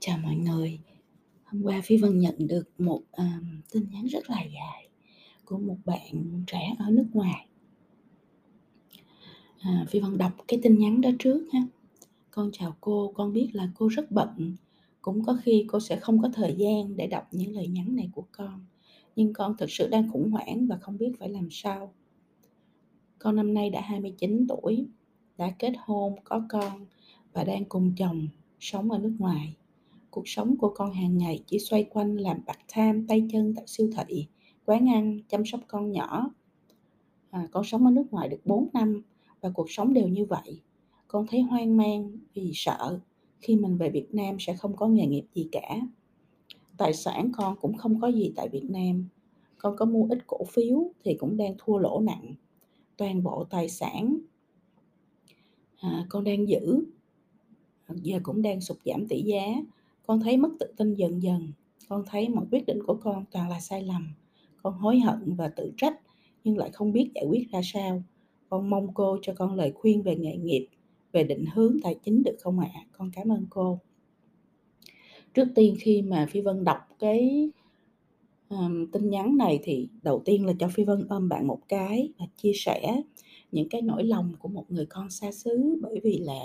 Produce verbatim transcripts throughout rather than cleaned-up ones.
Chào mọi người, hôm qua Phi Vân nhận được một uh, tin nhắn rất là dài của một bạn trẻ ở nước ngoài. uh, Phi Vân đọc cái tin nhắn đó trước ha. Con chào cô, con biết là cô rất bận. Cũng có khi cô sẽ không có thời gian để đọc những lời nhắn này của con. Nhưng con thực sự đang khủng hoảng và không biết phải làm sao. Con năm nay đã hai mươi chín tuổi, đã kết hôn, có con và đang cùng chồng sống ở nước ngoài. Cuộc sống của con hàng ngày chỉ xoay quanh làm part-time, tay chân tại siêu thị, quán ăn, chăm sóc con nhỏ. À, con sống ở nước ngoài được bốn năm và cuộc sống đều như vậy. Con thấy hoang mang vì sợ khi mình về Việt Nam sẽ không có nghề nghiệp gì cả. Tài sản con cũng không có gì tại Việt Nam. Con có mua ít cổ phiếu thì cũng đang thua lỗ nặng. Toàn bộ tài sản à, con đang giữ giờ cũng đang sụt giảm tỷ giá. Con thấy mất tự tin dần dần. Con thấy mọi quyết định của con toàn là sai lầm. Con hối hận và tự trách nhưng lại không biết giải quyết ra sao. Con mong cô cho con lời khuyên về nghề nghiệp, về định hướng tài chính được không ạ? À? Con cảm ơn cô. Trước tiên khi mà Phi Vân đọc cái um, tin nhắn này thì đầu tiên là cho Phi Vân ôm bạn một cái và chia sẻ những cái nỗi lòng của một người con xa xứ, bởi vì là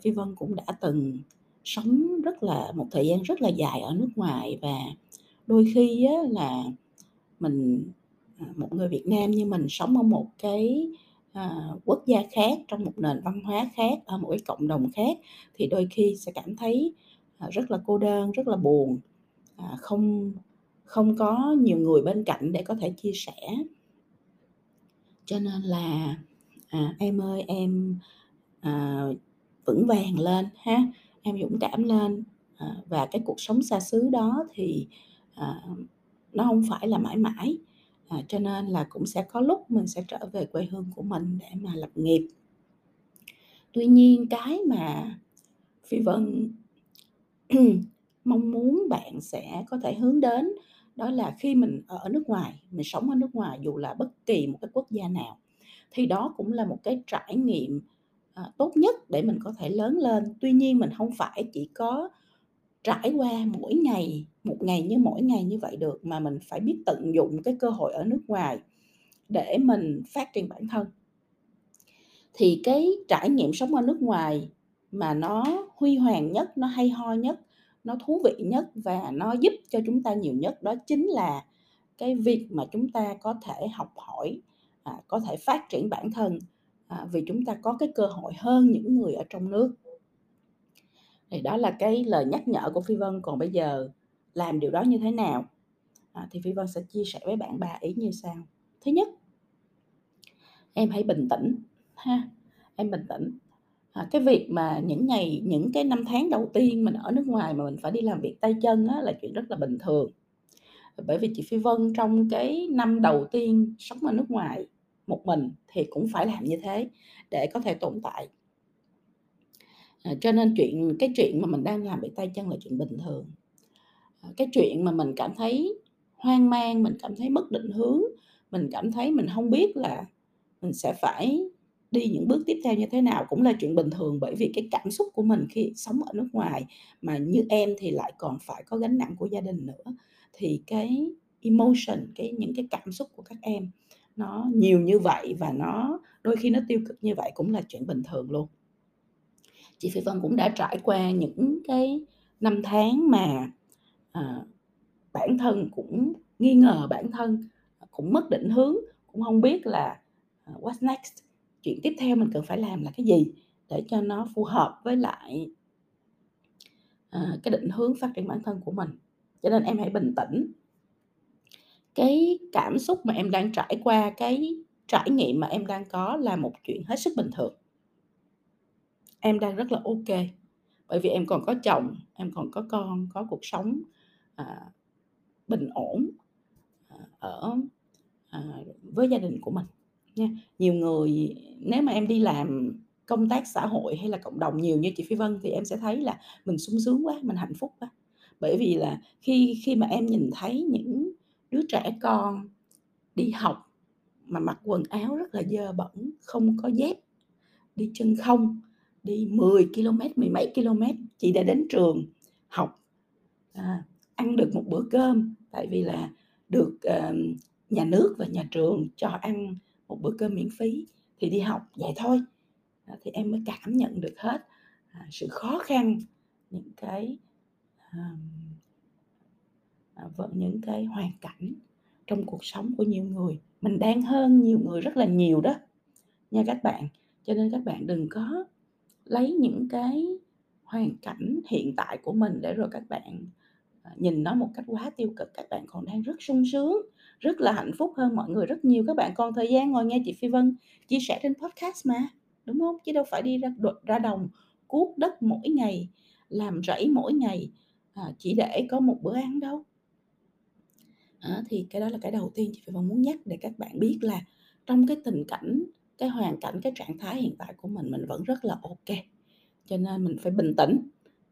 Phi Vân cũng đã từng sống rất là một thời gian rất là dài ở nước ngoài, và đôi khi á, là mình một người Việt Nam như mình sống ở một cái à, quốc gia khác, trong một nền văn hóa khác, ở một cái cộng đồng khác, thì đôi khi sẽ cảm thấy à, rất là cô đơn, rất là buồn, à, không không có nhiều người bên cạnh để có thể chia sẻ. Cho nên là à, em ơi em à, vững vàng lên ha, em dũng cảm lên, à, và cái cuộc sống xa xứ đó thì à, nó không phải là mãi mãi, à, cho nên là cũng sẽ có lúc mình sẽ trở về quê hương của mình để mà lập nghiệp. Tuy nhiên cái mà Phi Vân mong muốn bạn sẽ có thể hướng đến đó là khi mình ở nước ngoài, mình sống ở nước ngoài dù là bất kỳ một cái quốc gia nào, thì đó cũng là một cái trải nghiệm À, tốt nhất để mình có thể lớn lên. Tuy nhiên mình không phải chỉ có trải qua mỗi ngày, một ngày như mỗi ngày như vậy được, mà mình phải biết tận dụng cái cơ hội ở nước ngoài để mình phát triển bản thân. Thì cái trải nghiệm sống ở nước ngoài mà nó huy hoàng nhất, nó hay ho nhất, nó thú vị nhất và nó giúp cho chúng ta nhiều nhất, đó chính là cái việc mà chúng ta có thể học hỏi, à, có thể phát triển bản thân. À, vì chúng ta có cái cơ hội hơn những người ở trong nước. Thì đó là cái lời nhắc nhở của Phi Vân. Còn bây giờ làm điều đó như thế nào? À, thì Phi Vân sẽ chia sẻ với bạn ba ý như sau. Thứ nhất, em hãy bình tĩnh ha, em bình tĩnh. À, cái việc mà những ngày, những cái năm tháng đầu tiên mình ở nước ngoài mà mình phải đi làm việc tay chân á, là chuyện rất là bình thường. Bởi vì chị Phi Vân trong cái năm đầu tiên sống ở nước ngoài một mình thì cũng phải làm như thế để có thể tồn tại. À, cho nên chuyện cái chuyện mà mình đang làm bị tay chân là chuyện bình thường. À, cái chuyện mà mình cảm thấy hoang mang, mình cảm thấy mất định hướng, mình cảm thấy mình không biết là mình sẽ phải đi những bước tiếp theo như thế nào cũng là chuyện bình thường, bởi vì cái cảm xúc của mình khi sống ở nước ngoài, mà như em thì lại còn phải có gánh nặng của gia đình nữa, thì cái emotion, cái những cái cảm xúc của các em nó nhiều như vậy và nó đôi khi nó tiêu cực như vậy cũng là chuyện bình thường luôn. Chị Phi Vân cũng đã trải qua những cái năm tháng mà à, bản thân cũng nghi ngờ bản thân, cũng mất định hướng, cũng không biết là uh, what's next, chuyện tiếp theo mình cần phải làm là cái gì để cho nó phù hợp với lại à, cái định hướng phát triển bản thân của mình. Cho nên em hãy bình tĩnh. Cái cảm xúc mà em đang trải qua, cái trải nghiệm mà em đang có là một chuyện hết sức bình thường. Em đang rất là ok, bởi vì em còn có chồng, em còn có con, có cuộc sống à, bình ổn à, ở à, với gia đình của mình nha. Nhiều người, nếu mà em đi làm công tác xã hội hay là cộng đồng nhiều như chị Phi Vân thì em sẽ thấy là mình sung sướng quá, mình hạnh phúc quá. Bởi vì là khi, khi mà em nhìn thấy những đứa trẻ con đi học mà mặc quần áo rất là dơ bẩn, không có dép, đi chân không, đi mười ki lô mét, mười mấy ki lô mét chỉ để đến trường học, à, ăn được một bữa cơm, tại vì là được à, nhà nước và nhà trường cho ăn một bữa cơm miễn phí, thì đi học vậy thôi. À, thì em mới cảm nhận được hết à, sự khó khăn, những cái à, vẫn những cái hoàn cảnh trong cuộc sống của nhiều người. Mình đang hơn nhiều người rất là nhiều đó nha các bạn. Cho nên các bạn đừng có lấy những cái hoàn cảnh hiện tại của mình để rồi các bạn nhìn nó một cách quá tiêu cực. Các bạn còn đang rất sung sướng, rất là hạnh phúc hơn mọi người rất nhiều. Các bạn còn thời gian ngồi nghe chị Phi Vân chia sẻ trên podcast mà, đúng không? Chứ đâu phải đi ra, ra đồng cuốc đất mỗi ngày, làm rẫy mỗi ngày à, chỉ để có một bữa ăn đâu. À, thì cái đó là cái đầu tiên chị Phi Vân muốn nhắc để các bạn biết là trong cái tình cảnh, cái hoàn cảnh, cái trạng thái hiện tại của mình, mình vẫn rất là ok. Cho nên mình phải bình tĩnh.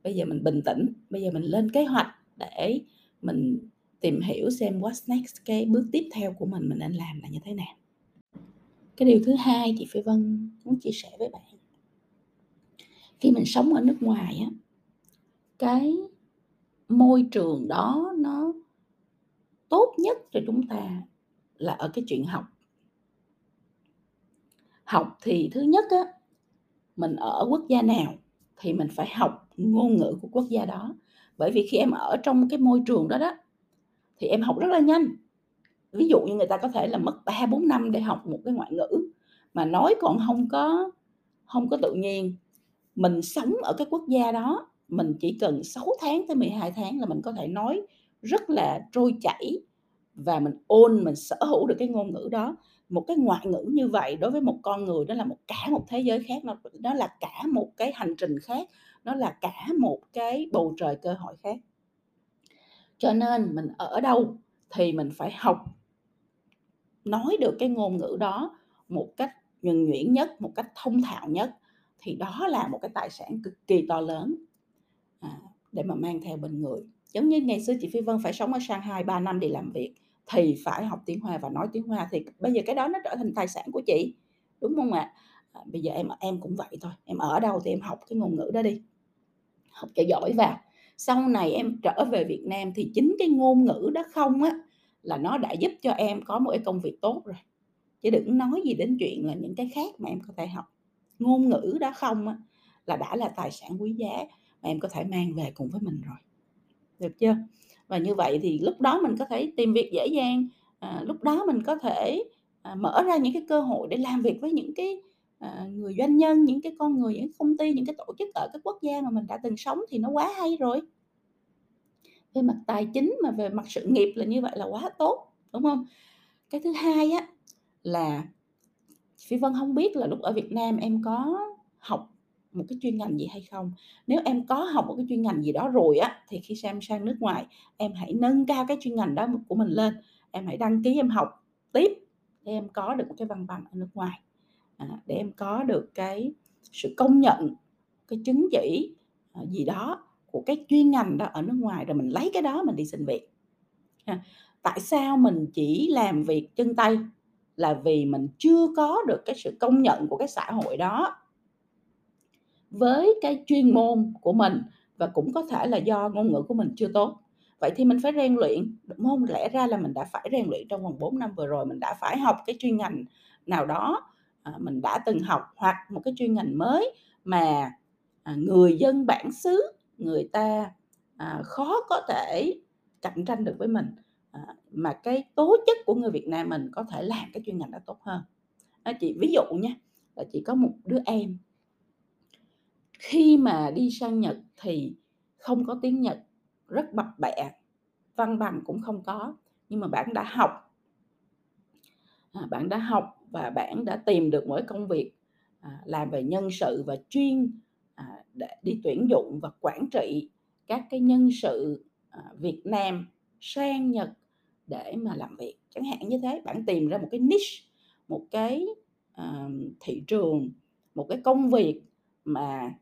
Bây giờ mình bình tĩnh, bây giờ mình lên kế hoạch để mình tìm hiểu xem what's next, cái bước tiếp theo của mình mình nên làm là như thế nào. Cái điều thứ hai chị Phi Vân muốn chia sẻ với bạn, khi mình sống ở nước ngoài á, cái môi trường đó nó tốt nhất cho chúng ta là ở cái chuyện học. Học thì thứ nhất á, mình ở quốc gia nào thì mình phải học ngôn ngữ của quốc gia đó. Bởi vì khi em ở trong cái môi trường đó đó thì em học rất là nhanh. Ví dụ như người ta có thể là mất ba bốn năm để học một cái ngoại ngữ mà nói còn không có không có tự nhiên. Mình sống ở cái quốc gia đó, mình chỉ cần sáu tháng tới mười hai tháng là mình có thể nói rất là trôi chảy và mình ôn, mình sở hữu được cái ngôn ngữ đó. Một cái ngoại ngữ như vậy đối với một con người đó là một cả một thế giới khác, đó là cả một cái hành trình khác, nó là cả một cái bầu trời cơ hội khác. Cho nên mình ở đâu thì mình phải học nói được cái ngôn ngữ đó một cách nhuần nhuyễn nhất, một cách thông thạo nhất, thì đó là một cái tài sản cực kỳ to lớn à, để mà mang theo bên người. Giống như ngày xưa chị Phi Vân phải sống ở Shanghai ba năm đi làm việc thì phải học tiếng Hoa và nói tiếng Hoa, thì bây giờ cái đó nó trở thành tài sản của chị, đúng không ạ? À, bây giờ em em cũng vậy thôi, em ở đâu thì em học cái ngôn ngữ đó đi, học cho giỏi vào. Sau này em trở về Việt Nam thì chính cái ngôn ngữ đó không á là nó đã giúp cho em có một cái công việc tốt rồi, chứ đừng nói gì đến chuyện là những cái khác mà em có thể học. Ngôn ngữ đó không á là đã là tài sản quý giá mà em có thể mang về cùng với mình rồi, được chưa? Và như vậy thì lúc đó mình có thể tìm việc dễ dàng, à, lúc đó mình có thể à, mở ra những cái cơ hội để làm việc với những cái à, người doanh nhân, những cái con người, những công ty, những cái tổ chức ở các quốc gia mà mình đã từng sống, thì nó quá hay rồi. Về mặt tài chính mà về mặt sự nghiệp là như vậy là quá tốt, đúng không? Cái thứ hai á là Phi Vân không biết là lúc ở Việt Nam em có học một cái chuyên ngành gì hay không. Nếu em có học một cái chuyên ngành gì đó rồi á, thì khi em sang nước ngoài, em hãy nâng cao cái chuyên ngành đó của mình lên. Em hãy đăng ký em học tiếp để em có được cái văn bằng ở nước ngoài, à, để em có được cái sự công nhận, cái chứng chỉ gì đó của cái chuyên ngành đó ở nước ngoài, rồi mình lấy cái đó mình đi xin việc. À, tại sao mình chỉ làm việc chân tay? Là vì mình chưa có được cái sự công nhận của cái xã hội đó với cái chuyên môn của mình, và cũng có thể là do ngôn ngữ của mình chưa tốt. Vậy thì mình phải rèn luyện, đúng không? Lẽ ra là mình đã phải rèn luyện trong vòng bốn năm vừa rồi, mình đã phải học cái chuyên ngành nào đó à, mình đã từng học, hoặc một cái chuyên ngành mới mà à, người dân bản xứ người ta à, khó có thể cạnh tranh được với mình, à, mà cái tố chất của người Việt Nam mình có thể làm cái chuyên ngành đó tốt hơn. À, chị ví dụ nha, là chị có một đứa em khi mà đi sang Nhật thì không có tiếng Nhật, rất bập bẹ, văn bằng cũng không có, nhưng mà bạn đã học, à, bạn đã học và bạn đã tìm được mỗi công việc à, làm về nhân sự và chuyên à, để đi tuyển dụng và quản trị các cái nhân sự à, Việt Nam sang Nhật để mà làm việc, chẳng hạn như thế. Bạn tìm ra một cái niche, một cái à, thị trường, một cái công việc mà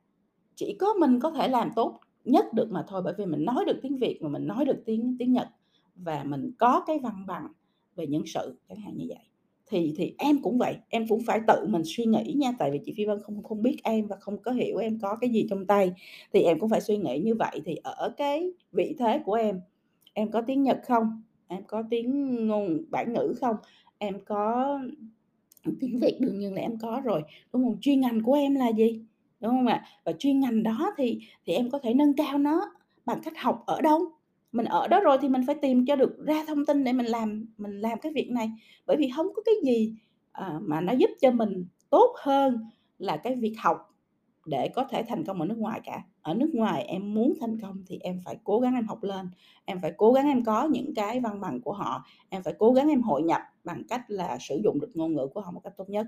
chỉ có mình có thể làm tốt nhất được mà thôi, bởi vì mình nói được tiếng Việt mà mình nói được tiếng tiếng Nhật và mình có cái văn bằng về nhân sự chẳng hạn như vậy, thì thì em cũng vậy, em cũng phải tự mình suy nghĩ nha, tại vì chị Phi Vân không không biết em và không có hiểu em có cái gì trong tay, thì em cũng phải suy nghĩ như vậy. Thì ở cái vị thế của em, em có tiếng Nhật không, em có tiếng ngôn bản ngữ không, em có tiếng Việt đương nhiên là em có rồi, đúng không? Chuyên ngành của em là gì, đúng không ạ? Và chuyên ngành đó thì thì em có thể nâng cao nó bằng cách học ở đâu. Mình ở đó rồi thì mình phải tìm cho được ra thông tin để mình làm mình làm cái việc này, bởi vì không có cái gì à, mà nó giúp cho mình tốt hơn là cái việc học để có thể thành công ở nước ngoài cả. Ở nước ngoài em muốn thành công thì em phải cố gắng em học lên, em phải cố gắng em có những cái văn bằng của họ, em phải cố gắng em hội nhập bằng cách là sử dụng được ngôn ngữ của họ một cách tốt nhất.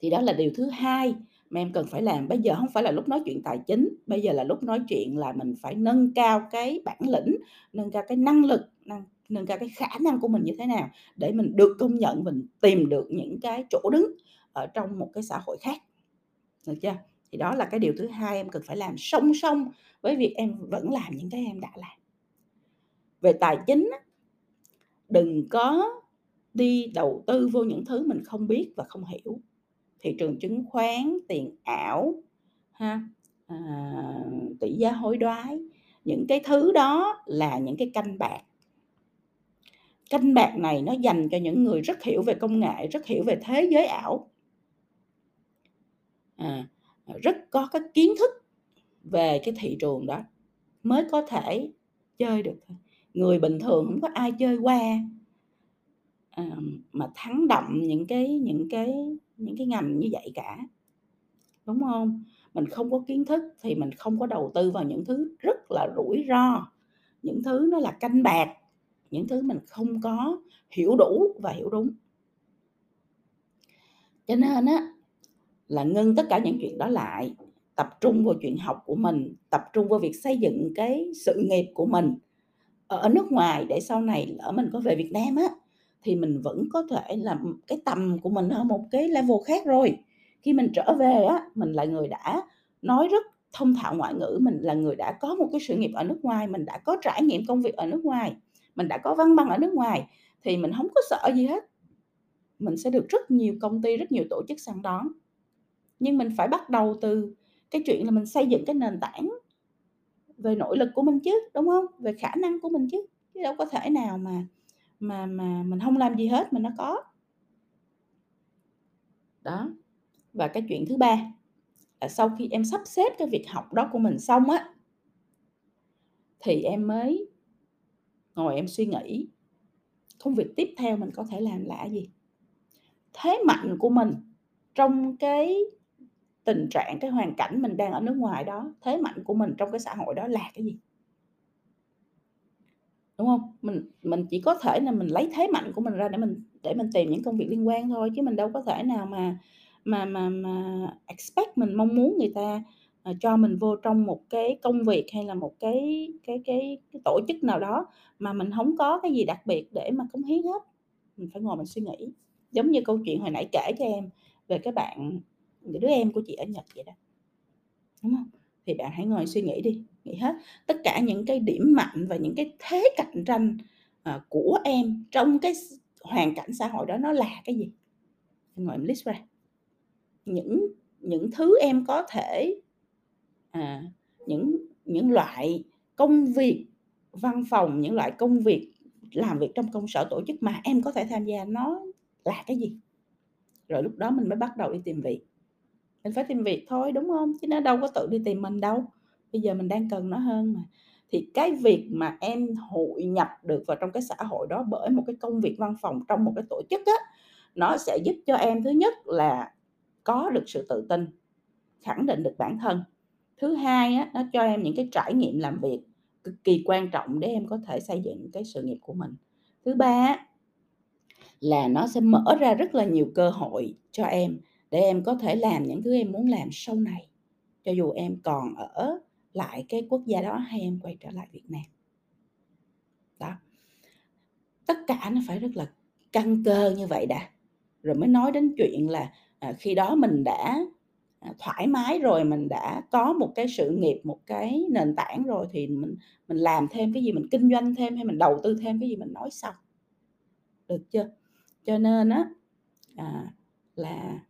Thì đó là điều thứ hai mà em cần phải làm. Bây giờ không phải là lúc nói chuyện tài chính, bây giờ là lúc nói chuyện là mình phải nâng cao cái bản lĩnh, nâng cao cái năng lực, nâng, nâng cao cái khả năng của mình như thế nào để mình được công nhận, mình tìm được những cái chỗ đứng ở trong một cái xã hội khác, được chưa? Thì đó là cái điều thứ hai em cần phải làm song song với việc em vẫn làm những cái em đã làm. Về tài chính, đừng có đi đầu tư vô những thứ mình không biết và không hiểu. Thị trường chứng khoán, tiền ảo, ha, à, tỷ giá hối đoái, những cái thứ đó là những cái canh bạc. Canh bạc này nó dành cho những người rất hiểu về công nghệ, rất hiểu về thế giới ảo, à, rất có các kiến thức về cái thị trường đó mới có thể chơi được. Người bình thường không có ai chơi qua à, mà thắng đậm những cái những cái những cái ngành như vậy cả, đúng không? Mình không có kiến thức thì mình không có đầu tư vào những thứ rất là rủi ro, những thứ nó là canh bạc, những thứ mình không có hiểu đủ và hiểu đúng. Cho nên á, là ngưng tất cả những chuyện đó lại, tập trung vào chuyện học của mình, tập trung vào việc xây dựng cái sự nghiệp của mình ở nước ngoài, để sau này lỡ mình có về Việt Nam á thì mình vẫn có thể làm cái tầm của mình ở một cái level khác rồi. Khi mình trở về á, mình là người đã nói rất thông thạo ngoại ngữ, mình là người đã có một cái sự nghiệp ở nước ngoài, mình đã có trải nghiệm công việc ở nước ngoài, mình đã có văn bằng ở nước ngoài, thì mình không có sợ gì hết. Mình sẽ được rất nhiều công ty, rất nhiều tổ chức săn đón. Nhưng mình phải bắt đầu từ cái chuyện là mình xây dựng cái nền tảng về nội lực của mình chứ, đúng không? Về khả năng của mình chứ. Chứ đâu có thể nào mà mà mà mình không làm gì hết, mình nó có. Đó. Và cái chuyện thứ ba là sau khi em sắp xếp cái việc học đó của mình xong á thì em mới ngồi em suy nghĩ công việc tiếp theo mình có thể làm là gì? Thế mạnh của mình trong cái tình trạng, cái hoàn cảnh mình đang ở nước ngoài đó, thế mạnh của mình trong cái xã hội đó là cái gì? Đúng không? Mình mình chỉ có thể là mình lấy thế mạnh của mình ra để mình để mình tìm những công việc liên quan thôi, chứ mình đâu có thể nào mà mà mà mà expect, mình mong muốn người ta cho mình vô trong một cái công việc hay là một cái cái cái, cái tổ chức nào đó mà mình không có cái gì đặc biệt để mà cống hiến hết. Mình phải ngồi mình suy nghĩ. Giống như câu chuyện hồi nãy kể cho em về cái bạn, đứa em của chị ở Nhật vậy đó. Đúng không? Thì bạn hãy ngồi suy nghĩ đi, nghĩ hết tất cả những cái điểm mạnh và những cái thế cạnh tranh của em trong cái hoàn cảnh xã hội đó nó là cái gì. Em ngồi em list ra những những thứ em có thể à, những những loại công việc văn phòng, những loại công việc làm việc trong công sở tổ chức mà em có thể tham gia nó là cái gì. Rồi lúc đó mình mới bắt đầu đi tìm việc. Mình phải tìm việc thôi, đúng không? Chứ nó đâu có tự đi tìm mình đâu. Bây giờ mình đang cần nó hơn mà. Thì cái việc mà em hội nhập được vào trong cái xã hội đó bởi một cái công việc văn phòng trong một cái tổ chức á, nó sẽ giúp cho em thứ nhất là có được sự tự tin, khẳng định được bản thân. Thứ hai á, nó cho em những cái trải nghiệm làm việc cực kỳ quan trọng để em có thể xây dựng cái sự nghiệp của mình. Thứ ba là nó sẽ mở ra rất là nhiều cơ hội cho em để em có thể làm những thứ em muốn làm sau này, cho dù em còn ở lại cái quốc gia đó hay em quay trở lại Việt Nam. Đó. Tất cả nó phải rất là căn cơ như vậy đã. Rồi mới nói đến chuyện là à, khi đó mình đã à, thoải mái rồi, mình đã có một cái sự nghiệp, một cái nền tảng rồi thì mình, mình làm thêm cái gì, mình kinh doanh thêm hay mình đầu tư thêm cái gì mình nói sau. Được chưa? Cho nên á, à, là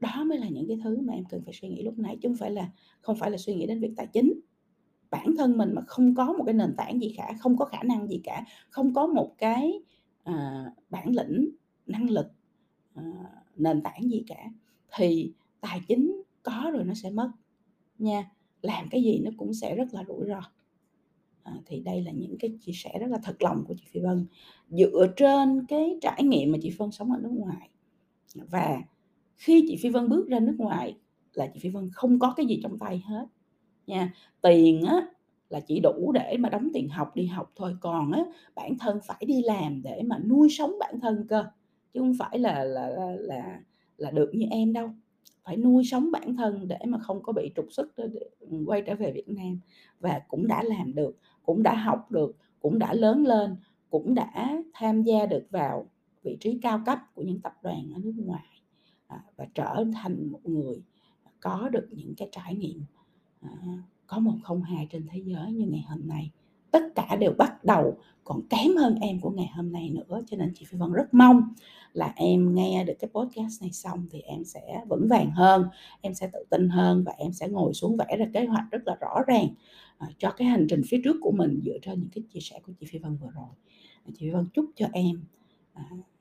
đó mới là những cái thứ mà em cần phải suy nghĩ lúc nãy, chứ không phải là không phải là suy nghĩ đến việc tài chính. Bản thân mình mà không có một cái nền tảng gì cả, không có khả năng gì cả, không có một cái à, bản lĩnh, năng lực, à, nền tảng gì cả, thì tài chính có rồi nó sẽ mất nha. Làm cái gì nó cũng sẽ rất là rủi ro. À, thì đây là những cái chia sẻ rất là thật lòng của chị Phi Vân, dựa trên cái trải nghiệm mà chị Vân sống ở nước ngoài. Và khi chị Phi Vân bước ra nước ngoài là chị Phi Vân không có cái gì trong tay hết nha. Tiền á, là chỉ đủ để mà đóng tiền học, đi học thôi. Còn á, bản thân phải đi làm để mà nuôi sống bản thân cơ, chứ không phải là, là, là, là, là được như em đâu. Phải nuôi sống bản thân để mà không có bị trục xuất để quay trở về Việt Nam. Và cũng đã làm được, cũng đã học được, cũng đã lớn lên, cũng đã tham gia được vào vị trí cao cấp của những tập đoàn ở nước ngoài, và trở thành một người có được những cái trải nghiệm có một không hai trên thế giới như ngày hôm nay. Tất cả đều bắt đầu còn kém hơn em của ngày hôm nay nữa. Cho nên chị Phi Vân rất mong là em nghe được cái podcast này xong thì em sẽ vững vàng hơn, em sẽ tự tin hơn, và em sẽ ngồi xuống vẽ ra kế hoạch rất là rõ ràng cho cái hành trình phía trước của mình, dựa trên những cái chia sẻ của chị Phi Vân vừa rồi. Chị Phi Vân chúc cho em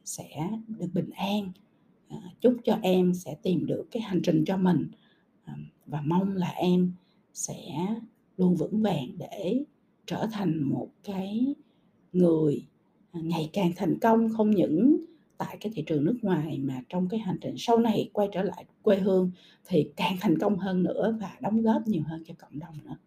sẽ được bình an, chúc cho em sẽ tìm được cái hành trình cho mình, và mong là em sẽ luôn vững vàng để trở thành một cái người ngày càng thành công, không những tại cái thị trường nước ngoài mà trong cái hành trình sau này quay trở lại quê hương thì càng thành công hơn nữa và đóng góp nhiều hơn cho cộng đồng nữa.